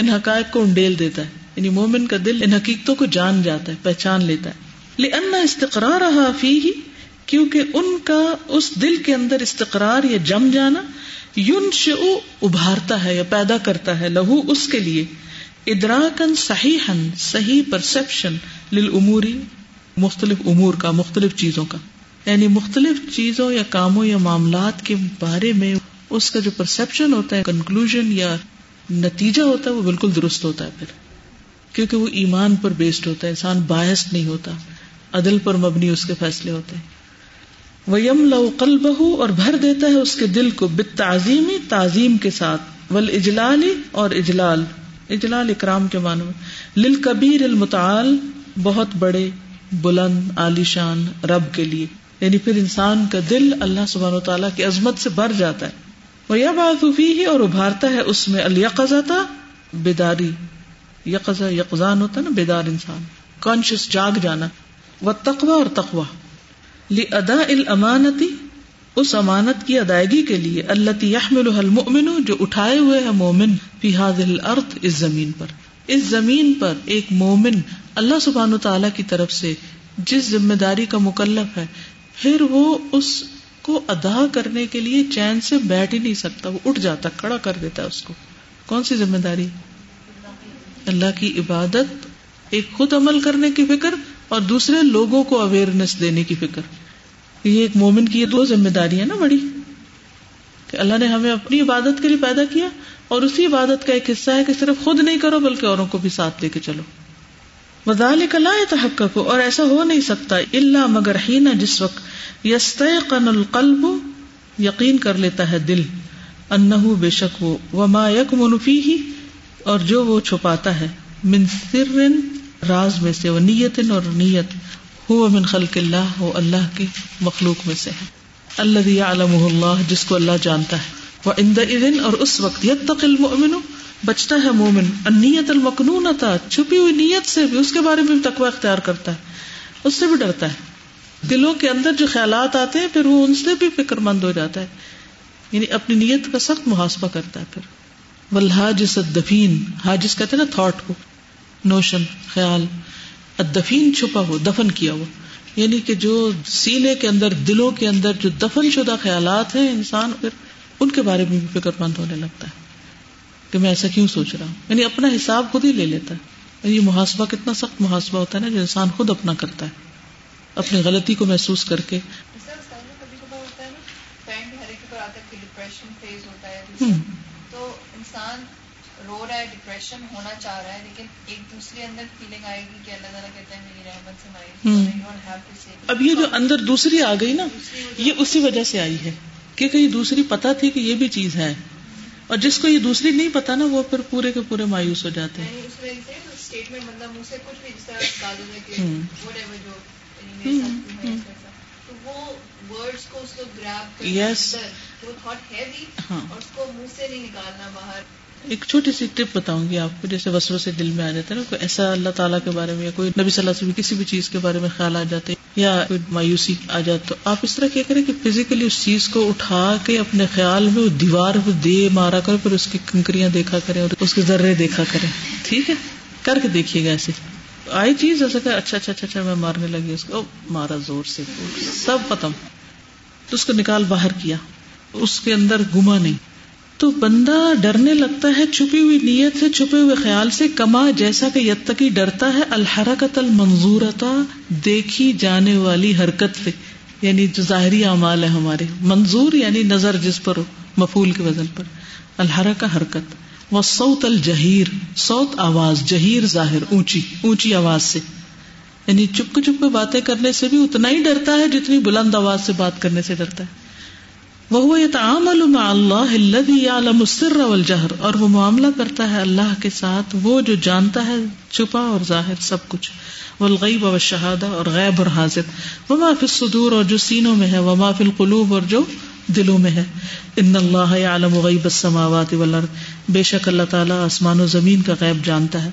ان حقائق کو انڈیل دیتا ہے. یعنی مومن کا دل ان حقیقتوں کو جان جاتا ہے، پہچان لیتا ہے۔ لِأَنَّ اسْتِقْرَارَهَا فِيهِ، کیونکہ ان کا اس دل کے اندر استقرار یا جم جانا، یُنشئ ابھارتا ہے یا پیدا کرتا ہے، لہو اس کے لیے، ادراکاً صحیحاً، صحیح پرسپشن، للاموری، مختلف امور کا، مختلف چیزوں کا، یعنی مختلف چیزوں یا کاموں یا معاملات کے بارے میں اس کا جو پرسپشن ہوتا ہے، کنکلوژن یا نتیجہ ہوتا ہے، وہ بالکل درست ہوتا ہے پھر، کیونکہ وہ ایمان پر بیسڈ ہوتا ہے، انسان بائسڈ نہیں ہوتا، عدل پر مبنی اس کے فیصلے ہوتے ہیں۔ وَيَمْلَوْ قَلْبَهُ، اور بھر دیتا ہے اس کے دل کو، بِالتَّعْظِيمِ، تعظیم کے ساتھ، وَالْإِجْلَالِ، اور اجلال، اجلال اکرام کے معنی میں، لِلْكَبِيرِ الْمُتَعَالِ، بہت بڑے، بلند، عالیشان رب کے لیے، یعنی پھر انسان کا دل اللہ سبحانہ وتعالیٰ کی عظمت سے بھر جاتا ہے۔ وَيَبْعَثُ فِيهِ، اور ابھارتا ہے اس میں، الْيَقَظَةَ، بیداری، یقظہ، یقظان ہوتا ہے نا، بیدار انسان، کانشیس، جاگ جانا، وَالتَّقْوَى، اور تقویٰ، لِأَدَاءِ الْأَمَانَةِ، اس امانت کی ادائیگی کے لیے، الَّتِي يَحْمِلُهَا الْمُؤْمِنُ، جو اٹھائے ہوئے ہے مومن، فِي هَذِهِ الْأَرْضِ، اس زمین پر، اس زمین پر ایک مومن اللہ سبحانہ وتعالیٰ کی طرف سے جس ذمہ داری کا مکلف ہے، پھر وہ اس کو ادا کرنے کے لیے چین سے بیٹھ ہی نہیں سکتا، وہ اٹھ جاتا، کھڑا کر دیتا ہے اس کو۔ کون سی ذمہ داری؟ اللہ کی عبادت، ایک خود عمل کرنے کی فکر اور دوسرے لوگوں کو اویئرنیس دینے کی فکر، یہ ایک مومن کی دو ذمہ داری ہے نا بڑی، کہ اللہ نے ہمیں اپنی عبادت کے لیے پیدا کیا، اور اسی عبادت کا ایک حصہ ہے کہ صرف خود نہیں کرو بلکہ اوروں کو بھی ساتھ لے کے چلو۔ وَذَلِكَ لَا يَتَحَقَّقُ، اور ایسا ہو نہیں سکتا، إِلَّا مگر حین، جس وقت، يَسْتَيْقَنُ الْقَلْبُ، یقین کر لیتا ہے دل، أَنَّهُ، بے شک وہ، وَمَا يَكْمُنُ فِيهِ، اور جو وہ چھپاتا ہے، من سر، راز میں سے، و نیت، اور نیت، ہو من خلق اللہ، وہ اللہ کی مخلوق میں سے ہے، الذی یعلمہ اللہ، جس کو اللہ جانتا ہے، و عندئذ، اور اس وقت، یتقی المؤمن، بچتا ہے مومن، النیت المکنونۃ، چھپی ہوئی نیت سے بھی، اس کے بارے میں بھی تقوی اختیار کرتا ہے، اس سے بھی ڈرتا ہے، دلوں کے اندر جو خیالات آتے ہیں پھر وہ ان سے بھی فکر مند ہو جاتا ہے، یعنی اپنی نیت کا سخت محاسبہ کرتا ہے۔ پھر والحاجس الدفین، حاجس کہتے نا تھاٹ کو، نوشن، خیال، الدفین، چھپا ہو، دفن کیا ہو، یعنی کہ جو سینے کے اندر، دلوں کے اندر جو دفن شدہ خیالات ہیں، انسان پھر ان کے بارے میں بھی فکر مند ہونے لگتا ہے کہ میں ایسا کیوں سوچ رہا ہوں، یعنی اپنا حساب خود ہی لے لیتا ہے۔ یہ محاسبہ کتنا سخت محاسبہ ہوتا ہے نا جو انسان خود اپنا کرتا ہے، اپنی غلطی کو محسوس کر کے۔ انسان رو رہا ہے، ڈپریشن ہونا چاہ رہا ہے، لیکن ایک دوسرے اندر فیلنگ آئے گی کہ اللہ تعالیٰ کہتا ہے میری رحمت سے مائل۔ اب یہ جو اندر دوسری آ گئی نا، یہ اسی وجہ سے آئی ہے کیونکہ یہ دوسری پتا تھی کہ یہ بھی چیز ہے، اور جس کو یہ دوسری نہیں پتا نا، وہ پھر پورے کے پورے مایوس ہو جاتے ہیں۔ اس وجہ سے اسٹیٹمنٹ مطلب منہ سے کچھ بھی جس طرح وہ ورڈز کو اس کو گراب کرنا، یس، وہ تھاٹ ہیوی، اور اس کو منہ سے نہیں نکالنا باہر۔ ایک چھوٹی سی ٹپ بتاؤں گی آپ کو، جیسے وسوسے دل میں آ جاتے ہیں نا، کوئی ایسا اللہ تعالیٰ کے بارے میں یا کوئی نبی صلی اللہ علیہ وسلم کسی بھی چیز کے بارے میں خیال آ جاتے ہیں یا کوئی مایوسی آ جاتی، تو آپ اس طرح کیا کریں کہ فزیکلی اس چیز کو اٹھا کے اپنے خیال میں دیوار پہ دے مارا کریں، پھر اس کی کنکریاں دیکھا کریں اور اس کے ذرے دیکھا کریں، ٹھیک ہے؟ کر کے دیکھیے گا، ایسے آئی چیز جیسے کہ اچھا اچھا اچھا اچھا میں مارنے لگی اس کو، مارا زور سے، سب ختم، تو اس کو نکال باہر کیا، اس کے اندر گما نہیں، تو بندہ ڈرنے لگتا ہے چھپی ہوئی نیت سے، چھپے ہوئے خیال سے، کما جیسا کہ یتقی ڈرتا ہے الحرکت المنظورتا، دیکھی جانے والی حرکت سے، یعنی جو ظاہری اعمال ہے ہمارے، منظور یعنی نظر جس پر ہو، مفعول کے وزن پر، الحرکہ، حرکت، والصوت الجہیر، صوت، آواز، جہیر، ظاہر، اونچی، اونچی آواز سے، یعنی چپکے چپکے باتیں کرنے سے بھی اتنا ہی ڈرتا ہے جتنی بلند آواز سے بات کرنے سے ڈرتا ہے۔ وَهُوَ يَتَعَامَلُ مَعَ اللَّهِ الَّذِي يَعْلَمُ السِّرَّ وَالْجَهْرَ، اور وہ معاملہ کرتا ہے اللہ کے ساتھ، وہ جو جانتا ہے چھپا اور ظاہر سب کچھ، وَالْغَيْبَ وَالشَّهَادَةَ، اور غیب اور حاضر، وَمَا فِي الصُّدُورِ، اور جو سینوں میں ہے، وَمَا فِي الْقُلُوبِ، اور جو دلوں میں ہے، ان اللہ یعلم غیب السماوات والارض، بے شک اللہ تعالیٰ آسمان و زمین کا غیب جانتا ہے،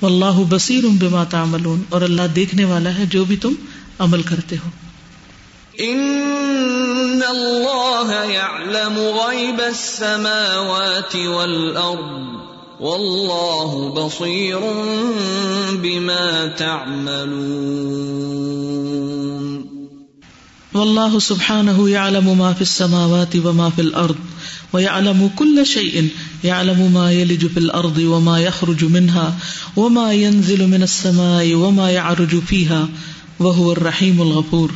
واللہ بصیر بما تعملون، اور اللہ دیکھنے والا ہے جو بھی تم عمل کرتے ہو۔ ان اللہ یعلم غیب السماوات والارض واللہ بصیر بما تعملون. واللہ سبحانہ یعلم ما فی السماوات وما فی الارض ویعلم کل شیء، یعلم ما یلج فی الارض وما یخرج منها وما ینزل من السماء وما یعرج فیها وهو الرحیم الغفور. اور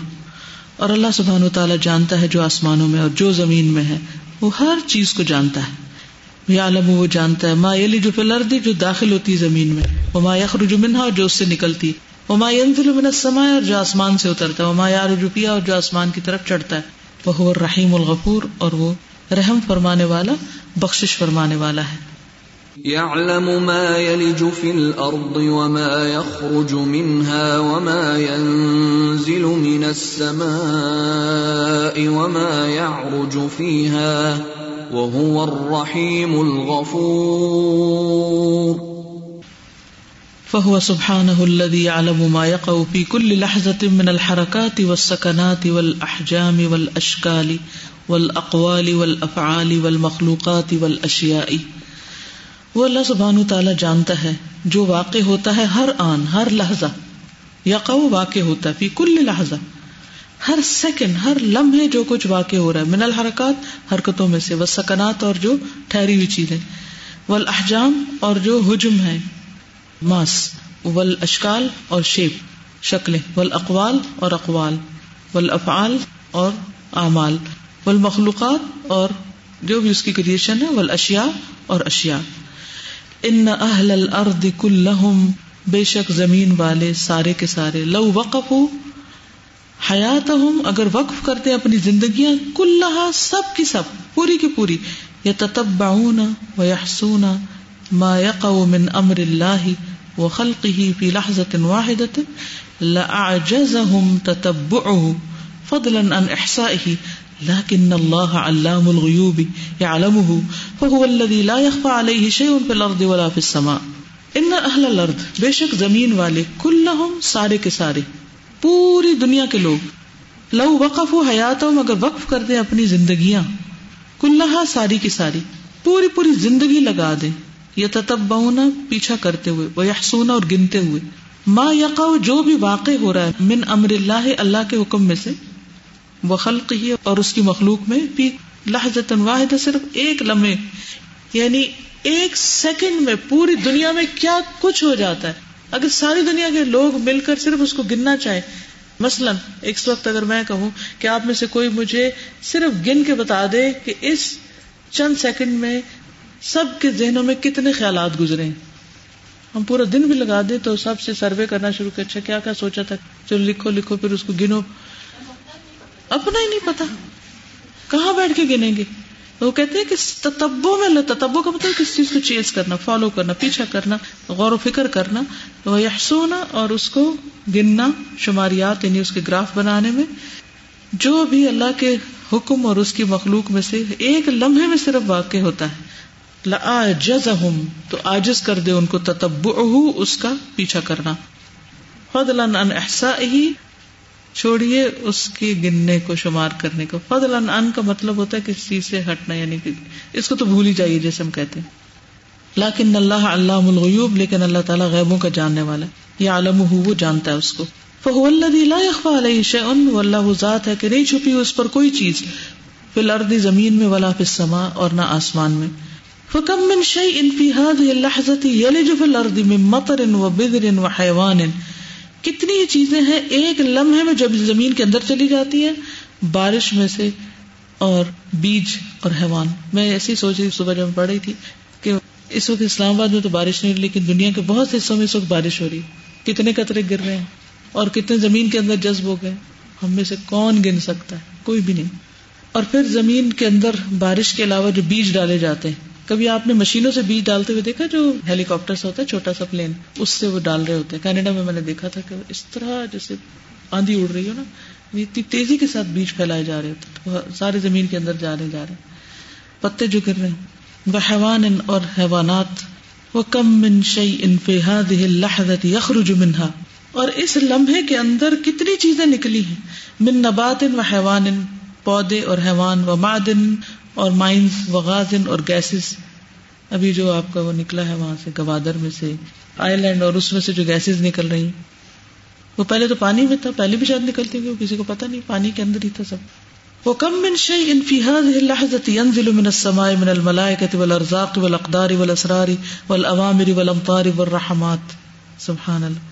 اللہ سبحانہ وتعالی جانتا ہے جو آسمانوں میں اور جو زمین میں ہے، وہ ہر چیز کو جانتا ہے. یعلم، وہ جانتا ہے، ما یلج فی الارض، جو داخل ہوتی زمین میں، وما یخرج منها، جو اس سے نکلتی، وما ينزل من السماء، اور جو آسمان سے اترتا ہے، وما یعرج فیها، اور جو آسمان کی طرف چڑھتا ہے، وهو الرحیم الغفور، اور وہ رحم فرمانے والا، بخشش فرمانے والا ہے. يعلم ما يلج في الأرض وما يخرج منها وما ينزل من السماء وما يعرج فيها وهو الرحيم الغفور. فهو سبحانه الذي يعلم ما يقع في كل لحظة من الحركات والسكنات والأحجام والأشكال والأقوال والأفعال والمخلوقات والأشياء. وہ اللہ سبحانہ تعالیٰ جانتا ہے جو واقع ہوتا ہے ہر آن، ہر لحظہ. یقع واقع ہوتا ہے، فی کل لحظہ، ہر سیکنڈ، ہر لمحے جو کچھ واقع ہو رہا ہے، من الحرکات، حرکتوں میں سے، والسکنات، اور جو ٹھہری ہوئی چیزیں، والاحجام، اور جو حجم ہے، ماس، والاشکال، اور شیپ، شکلیں، والاقوال، اور اقوال، والافعال، اور اعمال، والمخلوقات، اور جو بھی اس کی کریشن ہے، والاشیاء، اور اشیاء. ان اہل الارض کلہم، بے شک زمین والے سارے کے سارے، لو وقفوا حیاتہم، اگر وقف کرتے اپنی زندگیاں، کلہا، سب کی سب، پوری کی پوری، یتتبعون ویحسون ما یقع من امر اللہ وخلقہ فی لحظۃ واحدۃ لأعجزہم تتبعہ فضلا عن احصائہ لیکن اللہ علام الغیوب یعلمہ فہو الذی لا یخفی علیہ شیء فی الارض ولا فی السماء. ان اہل الارض، بے شک زمین والے، کلہم، سارے کے سارے، پوری دنیا کے لوگ، لو وقفوا حیاتہم، اگر وقف کر دیں اپنی زندگیاں، کلہا، ساری کی ساری، پوری پوری زندگی لگا دیں، یتتبعون، پیچھا کرتے ہوئے، ویحسون، اور گنتے ہوئے، ما یقع، جو بھی واقع ہو رہا ہے، من امر اللہ، اللہ کے حکم میں سے، وخلقہ، اور اس کی مخلوق میں، فی لحظۃ واحدہ، صرف ایک لمحے، یعنی ایک سیکنڈ میں پوری دنیا میں کیا کچھ ہو جاتا ہے. اگر ساری دنیا کے لوگ مل کر صرف اس کو گننا چاہیں، مثلا ایک وقت اگر میں کہوں کہ آپ میں سے کوئی مجھے صرف گن کے بتا دے کہ اس چند سیکنڈ میں سب کے ذہنوں میں کتنے خیالات گزرے ہیں، ہم پورا دن بھی لگا دیں تو سب سے سروے کرنا شروع کر، اچھا کیا سوچا تھا، چلو لکھو لکھو، پھر اس کو گنو، اپنا ہی نہیں پتا، کہاں بیٹھ کے گنیں گے. وہ کہتے ہیں کہ تتبع میں، تتبع کا مطلب کس چیز کو چیز کرنا، فالو کرنا، پیچھا کرنا، غور و فکر کرنا، ویحسون، اور اس کو گننا، شماریات، یعنی اس کے گراف بنانے میں، جو بھی اللہ کے حکم اور اس کی مخلوق میں سے ایک لمحے میں صرف واقع ہوتا ہے. لَأَعْجَزَهُمْ، تو عاجز کر دے ان کو، تتبعہ، اس کا پیچھا کرنا، فضلاً عن احصائہ، چھوڑیے اس کے گننے کو، شمار کرنے کو. فضلا عن کا مطلب ہوتا ہے کسی چیز سے ہٹنا، یعنی کہ اس کو تو بھول ہی جائیے، جیسے ہم کہتے ہیں. لیکن اللہ علام الغیوب، لیکن اللہ تعالیٰ غیبوں کا جاننے والا ہے، یعلمہ، وہ جانتا ہے اس کو. فہو الذی لا یخفی علیہ شیء، وہ اللہ وہ ذات ہے کہ نہیں چھپی اس پر کوئی چیز، فی الارض، زمین میں، ولا فی السماء، اور نہ آسمان میں. فکم من شیء فی ہذہ اللحظۃ یلج فی الارض من مطر وبذر وحیوان، کتنی یہ چیزیں ہیں ایک لمحے میں جب زمین کے اندر چلی جاتی ہے، بارش میں سے، اور بیج، اور حیوان. میں ایسی سوچ رہی صبح جب میں پڑھ رہی تھی کہ اس وقت اسلام آباد میں تو بارش نہیں ہو رہی، لیکن دنیا کے بہت سے حصوں میں اس وقت بارش ہو رہی، کتنے قطرے گر رہے ہیں اور کتنے زمین کے اندر جذب ہو گئے، ہم میں سے کون گن سکتا ہے، کوئی بھی نہیں. اور پھر زمین کے اندر بارش کے علاوہ جو بیج ڈالے جاتے ہیں، کبھی آپ نے مشینوں سے بیج ڈالتے ہوئے دیکھا، جو ہیلی کاپٹر سے ہوتا ہے چھوٹا سا پلین، اس سے وہ ڈال رہے ہوتے ہیں. کینیڈا میں نے دیکھا تھا کہ اس طرح جیسے آندھی اڑ رہی ہو نا، اتنی تیزی کے ساتھ بیج پھیلائے جا رہے ہوتے ہیں، سارے زمین کے اندر جا رہے ہیں، پتے جو گر رہے ہیں. وحیوان، اور حیوانات. وکم من شیء فی ہذہ اللحظۃ یخرج منها، اور اس لمحے کے اندر کتنی چیزیں نکلی ہیں. من نبات و حیوان، پودے اور حیوان، و معدن اور مائنز، وغازن اور گیسز، ابھی جو آپ کا وہ نکلا ہے وہاں سے گوادر میں سے آئی لینڈ، اور اس میں سے جو گیسز نکل رہی، وہ پہلے تو پانی میں تھا، پہلے بھی شاید نکلتی ہوئی، کسی کو پتہ نہیں، پانی کے اندر ہی تھا سب. وَكَم مِّن شَيْءٍ فِي هَذِهِ اللَّحْظَةِ يَنزِلُ مِنَ السَّمَاءِ مِنَ الْمَلَائِكَةِ وَالْأَرْزَاقِ وَالْأَقْدَارِ وَالْأَسْرَارِ وَالْأَوَامِرِ وَالْأَمْطَارِ وَالرَّحَمَاتِ. سبحان اللہ.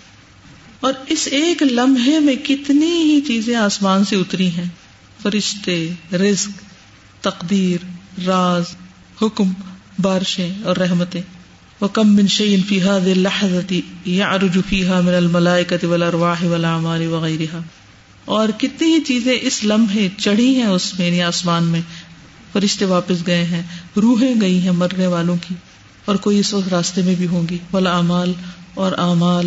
اور اس ایک لمحے میں کتنی ہی چیزیں آسمان سے اتری ہیں، فرشتے، رزق، تقدیر، راز، حکم، بارشیں اور رحمتیں. وَكَم مِّن شَيْءٍ فِي هَذِهِ اللَّحْظَةِ يَعْرُجُ فِيهَا مِنَ الْمَلَائِكَةِ وَالْأَرْوَاحِ وَالْأَعْمَالِ وَغَيْرِهَا. اور کتنی ہی چیزیں اس لمحے چڑھی ہیں اس میں، یعنی آسمان میں، فرشتے واپس گئے ہیں، روحیں گئی ہیں مرنے والوں کی، اور کوئی اس وقت راستے میں بھی ہوں گی، والأعمال اور اعمال،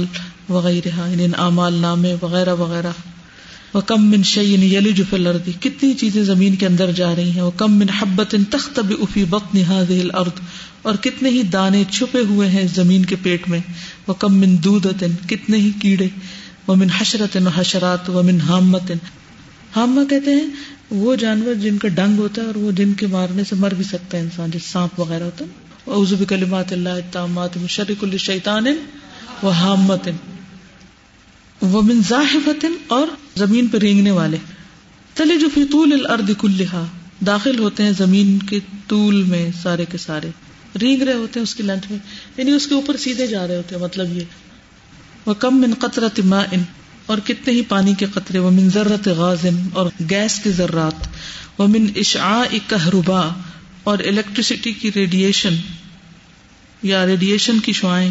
وغیرہ یعنی اعمال نامے وغیرہ وغیرہ. وَكَم مِّن شَيْءٍ يَلِجُ فِي الْأَرْضِ، کتنی چیزیں زمین کے اندر جا رہی ہیں. وَكَم مِّن حَبَّةٍ تَخْتَبِئُ فِي بَطْنِ هَذِهِ الْأَرْضِ، اور کتنے ہی دانے چھپے ہوئے ہیں زمین کے پیٹ میں. وَكَم مِّن دُودَةٍ، کتنے ہی کیڑے. وَمِن حَشْرَةٍ وَحَشَرَاتٍ. وَمِن حَامَّةٍ، حامہ کہتے ہیں وہ جانور جن کا ڈنگ ہوتا ہے اور وہ جن کے مارنے سے مر بھی سکتا ہے انسان، جس سانپ وغیرہ ہوتا ہے. اعوذ بکلمات اللہ التامات من شر کل شیطان وہامة. وَمِن زَاحِفَةٍ، اور زمین پہ رینگنے والے. تَلِجُ فِي طُولِ الْأَرْضِ كُلِّهَا، داخل ہوتے ہیں زمین کے طول میں، سارے کے سارے رینگ رہے ہوتے ہیں اس کی لنٹ میں، یعنی اس کے اوپر سیدھے جا رہے ہوتے ہیں، مطلب یہ. وَكَم مِّن قَطْرَةٍ مَاءٍ، اور کتنے ہی پانی کے قطرے. وَمِن ذَرَّةِ غَازٍ، اور گیس کے ذرات. وَمِن إِشْعَاءِ كَهْرُبَاءٍ، اور الیکٹریسٹی کی ریڈیشن یا ریڈیشن کی شعائیں.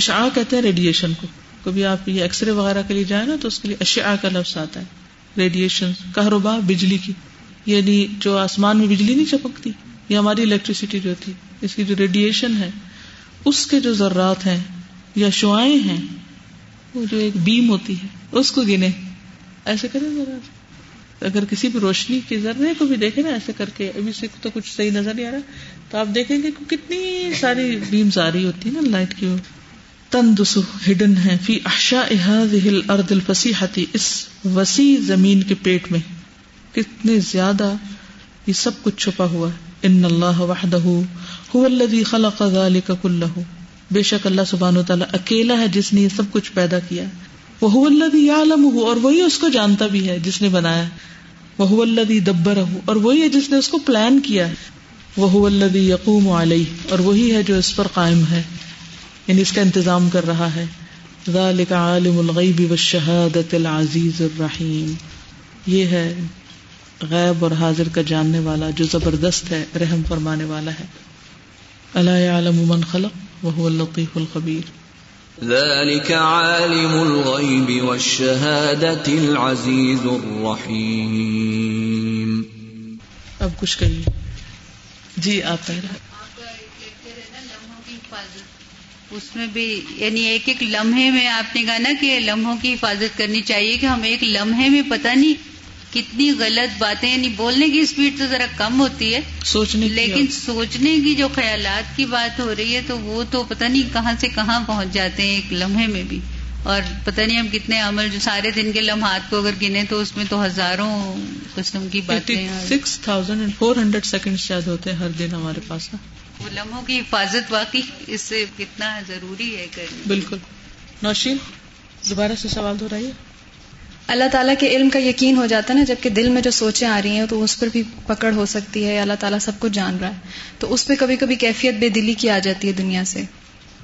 اشعاع کہتے ہیں ریڈیشن کو، کبھی آپ یہ ایکس رے وغیرہ کے لیے جائیں نا تو اس کے لیے اشعاع کا لفظ آتا ہے، ریڈیشن. کہربا بجلی کی، یعنی جو آسمان میں بجلی نہیں چپکتی، یہ ہماری الیکٹریسٹی جو تھی، اس کی جو ریڈیشن ہے، اس کے جو ذرات ہیں یا شعائیں ہیں، وہ جو ایک بیم ہوتی ہے اس کو گنے، ایسے کریں ذرا، اگر کسی بھی روشنی کے ذرے کو بھی دیکھیں نا ایسے کر کے، ابھی سے تو کچھ صحیح نظر نہیں آ رہا، تو آپ دیکھیں گے کتنی ساری بیمز آ رہی ہوتی ہے نا لائٹ کی. تندسو، ہڈن ہے. فی احشاء هذه الارض الفسیحۃ، اس وسیع زمین کے پیٹ میں کتنے زیادہ یہ سب کچھ چھپا ہوا ہے. ان اللہ وحدہ هو الذی خلق ذلک کلہ، بے شک اللہ سبحانہ وتعالی اکیلا ہے جس نے یہ سب کچھ پیدا کیا. وهو الذی یعلمہ، اور وہی اس کو جانتا بھی ہے جس نے بنایا. وهو الذی دبرہ، اور وہی ہے جس نے اس کو پلان کیا. وهو الذی یقوم علیہ، اور وہی ہے جو اس پر قائم ہے، یعنی اس کا انتظام کر رہا ہے. ذالک عالم الغیب والشہادۃ العزیز الرحیم، یہ ہے غیب اور حاضر کا جاننے والا جو زبردست ہے، رحم فرمانے والا ہے. الا یعلم من خلق وهو اللطیف الخبیر. ذالک عالم الغیب والشہادۃ العزیز الرحیم. اب کچھ کہیے جی آپ پہلے. اس میں بھی یعنی ایک ایک لمحے میں آپ نے کہا نا کہ لمحوں کی حفاظت کرنی چاہیے، کہ ہم ایک لمحے میں پتہ نہیں کتنی غلط باتیں، یعنی بولنے کی اسپیڈ تو ذرا کم ہوتی ہے سوچنے، لیکن سوچنے کی جو خیالات کی بات ہو رہی ہے تو وہ تو پتہ نہیں کہاں سے کہاں پہنچ جاتے ہیں ایک لمحے میں بھی. اور پتہ نہیں ہم کتنے عمل، جو سارے دن کے لمحات کو اگر گنے تو اس میں تو ہزاروں قسم کی باتیں ہیں. 6,400 سیکنڈ شاید ہوتے ہیں ہر دن ہمارے پاس. لمحوں کی حفاظت واقعی اس سے کتنا ضروری ہے کرنی. بالکل. نوشین دوبارہ سے سوال دہرائیے. اللہ تعالیٰ کے علم کا یقین ہو جاتا ہے نا، جبکہ دل میں جو سوچیں آ رہی ہیں تو اس پر بھی پکڑ ہو سکتی ہے. اللہ تعالیٰ سب کچھ جان رہا ہے، تو اس پہ کبھی کبھی کیفیت بے دلی کی آ جاتی ہے، دنیا سے،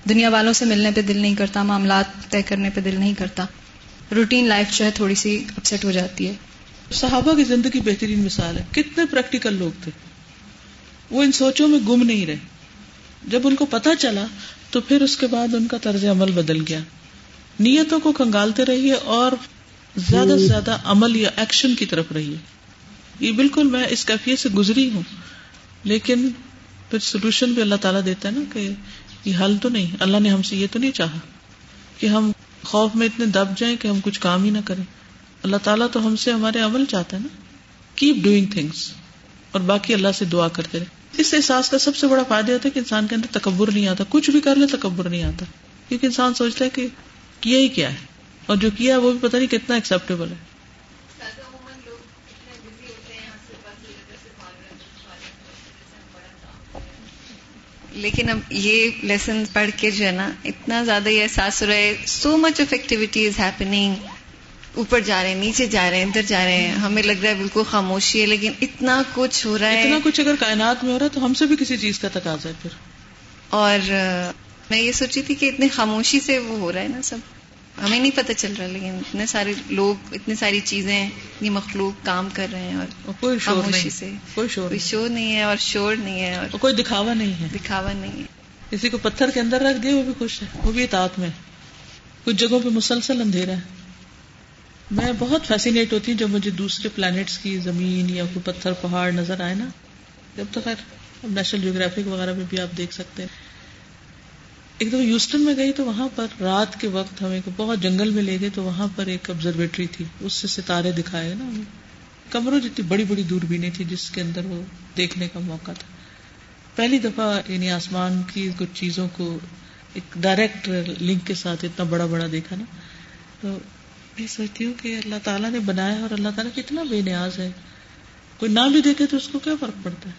دنیا والوں سے ملنے پہ دل نہیں کرتا، معاملات طے کرنے پہ دل نہیں کرتا، روٹین لائف جو ہے تھوڑی سی اپسیٹ ہو جاتی ہے. صحابہ کی زندگی بہترین مثال ہے، کتنے پریکٹیکل لوگ تھے، وہ ان سوچوں میں گم نہیں رہے. جب ان کو پتہ چلا تو پھر اس کے بعد ان کا طرز عمل بدل گیا. نیتوں کو کھنگالتے رہیے اور زیادہ سے زیادہ عمل یا ایکشن کی طرف رہیے. یہ بالکل میں اس کیفیت سے گزری ہوں، لیکن پھر سولوشن بھی اللہ تعالیٰ دیتا ہے نا، کہ یہ حل تو نہیں، اللہ نے ہم سے یہ تو نہیں چاہا کہ ہم خوف میں اتنے دب جائیں کہ ہم کچھ کام ہی نہ کریں. اللہ تعالیٰ تو ہم سے ہمارے عمل چاہتا ہے نا، کیپ ڈوئنگ تھنگس، اور باقی اللہ سے دعا کرتے رہے. اس احساس کا سب سے بڑا فائدہ ہوتا ہے کہ انسان کے اندر تکبر نہیں آتا، کچھ بھی کر لے تکبر نہیں آتا، کیونکہ انسان سوچتا ہے کہ کیا ہی کیا ہے، اور جو کیا ہے وہ بھی پتہ نہیں کتنا ایکسیپٹیبل ہے. لیکن اب یہ لیسن پڑھ کے جو ہے نا اتنا زیادہ یہ احساس ہو رہا ہے so much of activity is happening, اوپر جا رہے ہیں، نیچے جا رہے ہیں، ادھر جا رہے ہیں، ہمیں لگ رہا ہے بالکل خاموشی ہے، لیکن اتنا کچھ ہو رہا ہے، اتنا کچھ اگر کائنات میں ہو رہا ہے تو ہم سے بھی کسی چیز کا تقاضا ہے پھر. اور میں یہ سوچی تھی کہ اتنے خاموشی سے وہ ہو رہا ہے نا سب، ہمیں نہیں پتہ چل رہا، لیکن اتنے سارے لوگ، اتنی ساری چیزیں، اتنی مخلوق کام کر رہے ہیں اور کوئی شور نہیں سے، کوئی شور نہیں ہے اور شور نہیں ہے اور کوئی دکھاوا نہیں ہے، دکھاوا نہیں ہے. کسی کو پتھر کے اندر رکھ دیا وہ بھی خوش ہے، وہ بھی اطاعت میں. کچھ جگہوں پہ مسلسل اندھیرا ہے. میں بہت فیسینیٹ ہوتی ہوں جب مجھے دوسرے پلانٹس کی زمین یا کوئی پتھر پہاڑ نظر آئے نا، جب تو خیر اب نیشنل جیوگرافک وغیرہ میں بھی آپ دیکھ سکتے ہیں. ایک دفعہ ہیوسٹن میں گئی تو وہاں پر رات کے وقت ہمیں بہت جنگل میں لے گئے، تو وہاں پر ایک آبزرویٹری تھی، اس سے ستارے دکھائے نا ہمیں، کمروں جتنی بڑی بڑی دوربینیں تھیں جس کے اندر وہ دیکھنے کا موقع تھا. پہلی دفعہ یعنی آسمان کی کچھ چیزوں کو ایک ڈائریکٹ لنک کے ساتھ اتنا بڑا بڑا دیکھا نا، تو میں سوچتی ہوں کہ اللہ تعالیٰ نے بنایا اور اللہ تعالیٰ کتنا بے نیاز ہے، کوئی نہ بھی دیکھے تو اس کو کیا فرق پڑتا ہے،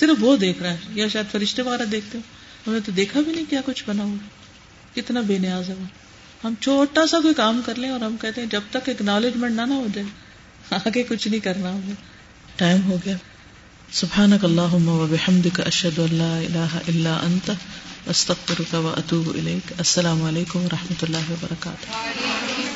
صرف وہ دیکھ رہا ہے، یا شاید فرشتے وغیرہ دیکھتے ہو، ہم نے تو دیکھا بھی نہیں کیا کچھ بنا ہوا، کتنا بے نیاز ہے وہ. ہم چھوٹا سا کوئی کام کر لیں اور ہم کہتے ہیں جب تک اکنالجمنٹ نہ ہو جائے آگے کچھ نہیں کرنا. ہمیں ٹائم ہو گیا. سبحانک اللہم و بحمدک، اشہد ان لا الہ الا انت، استغفرک و اتوب الیک. السلام علیکم و رحمۃ اللہ وبرکاتہ.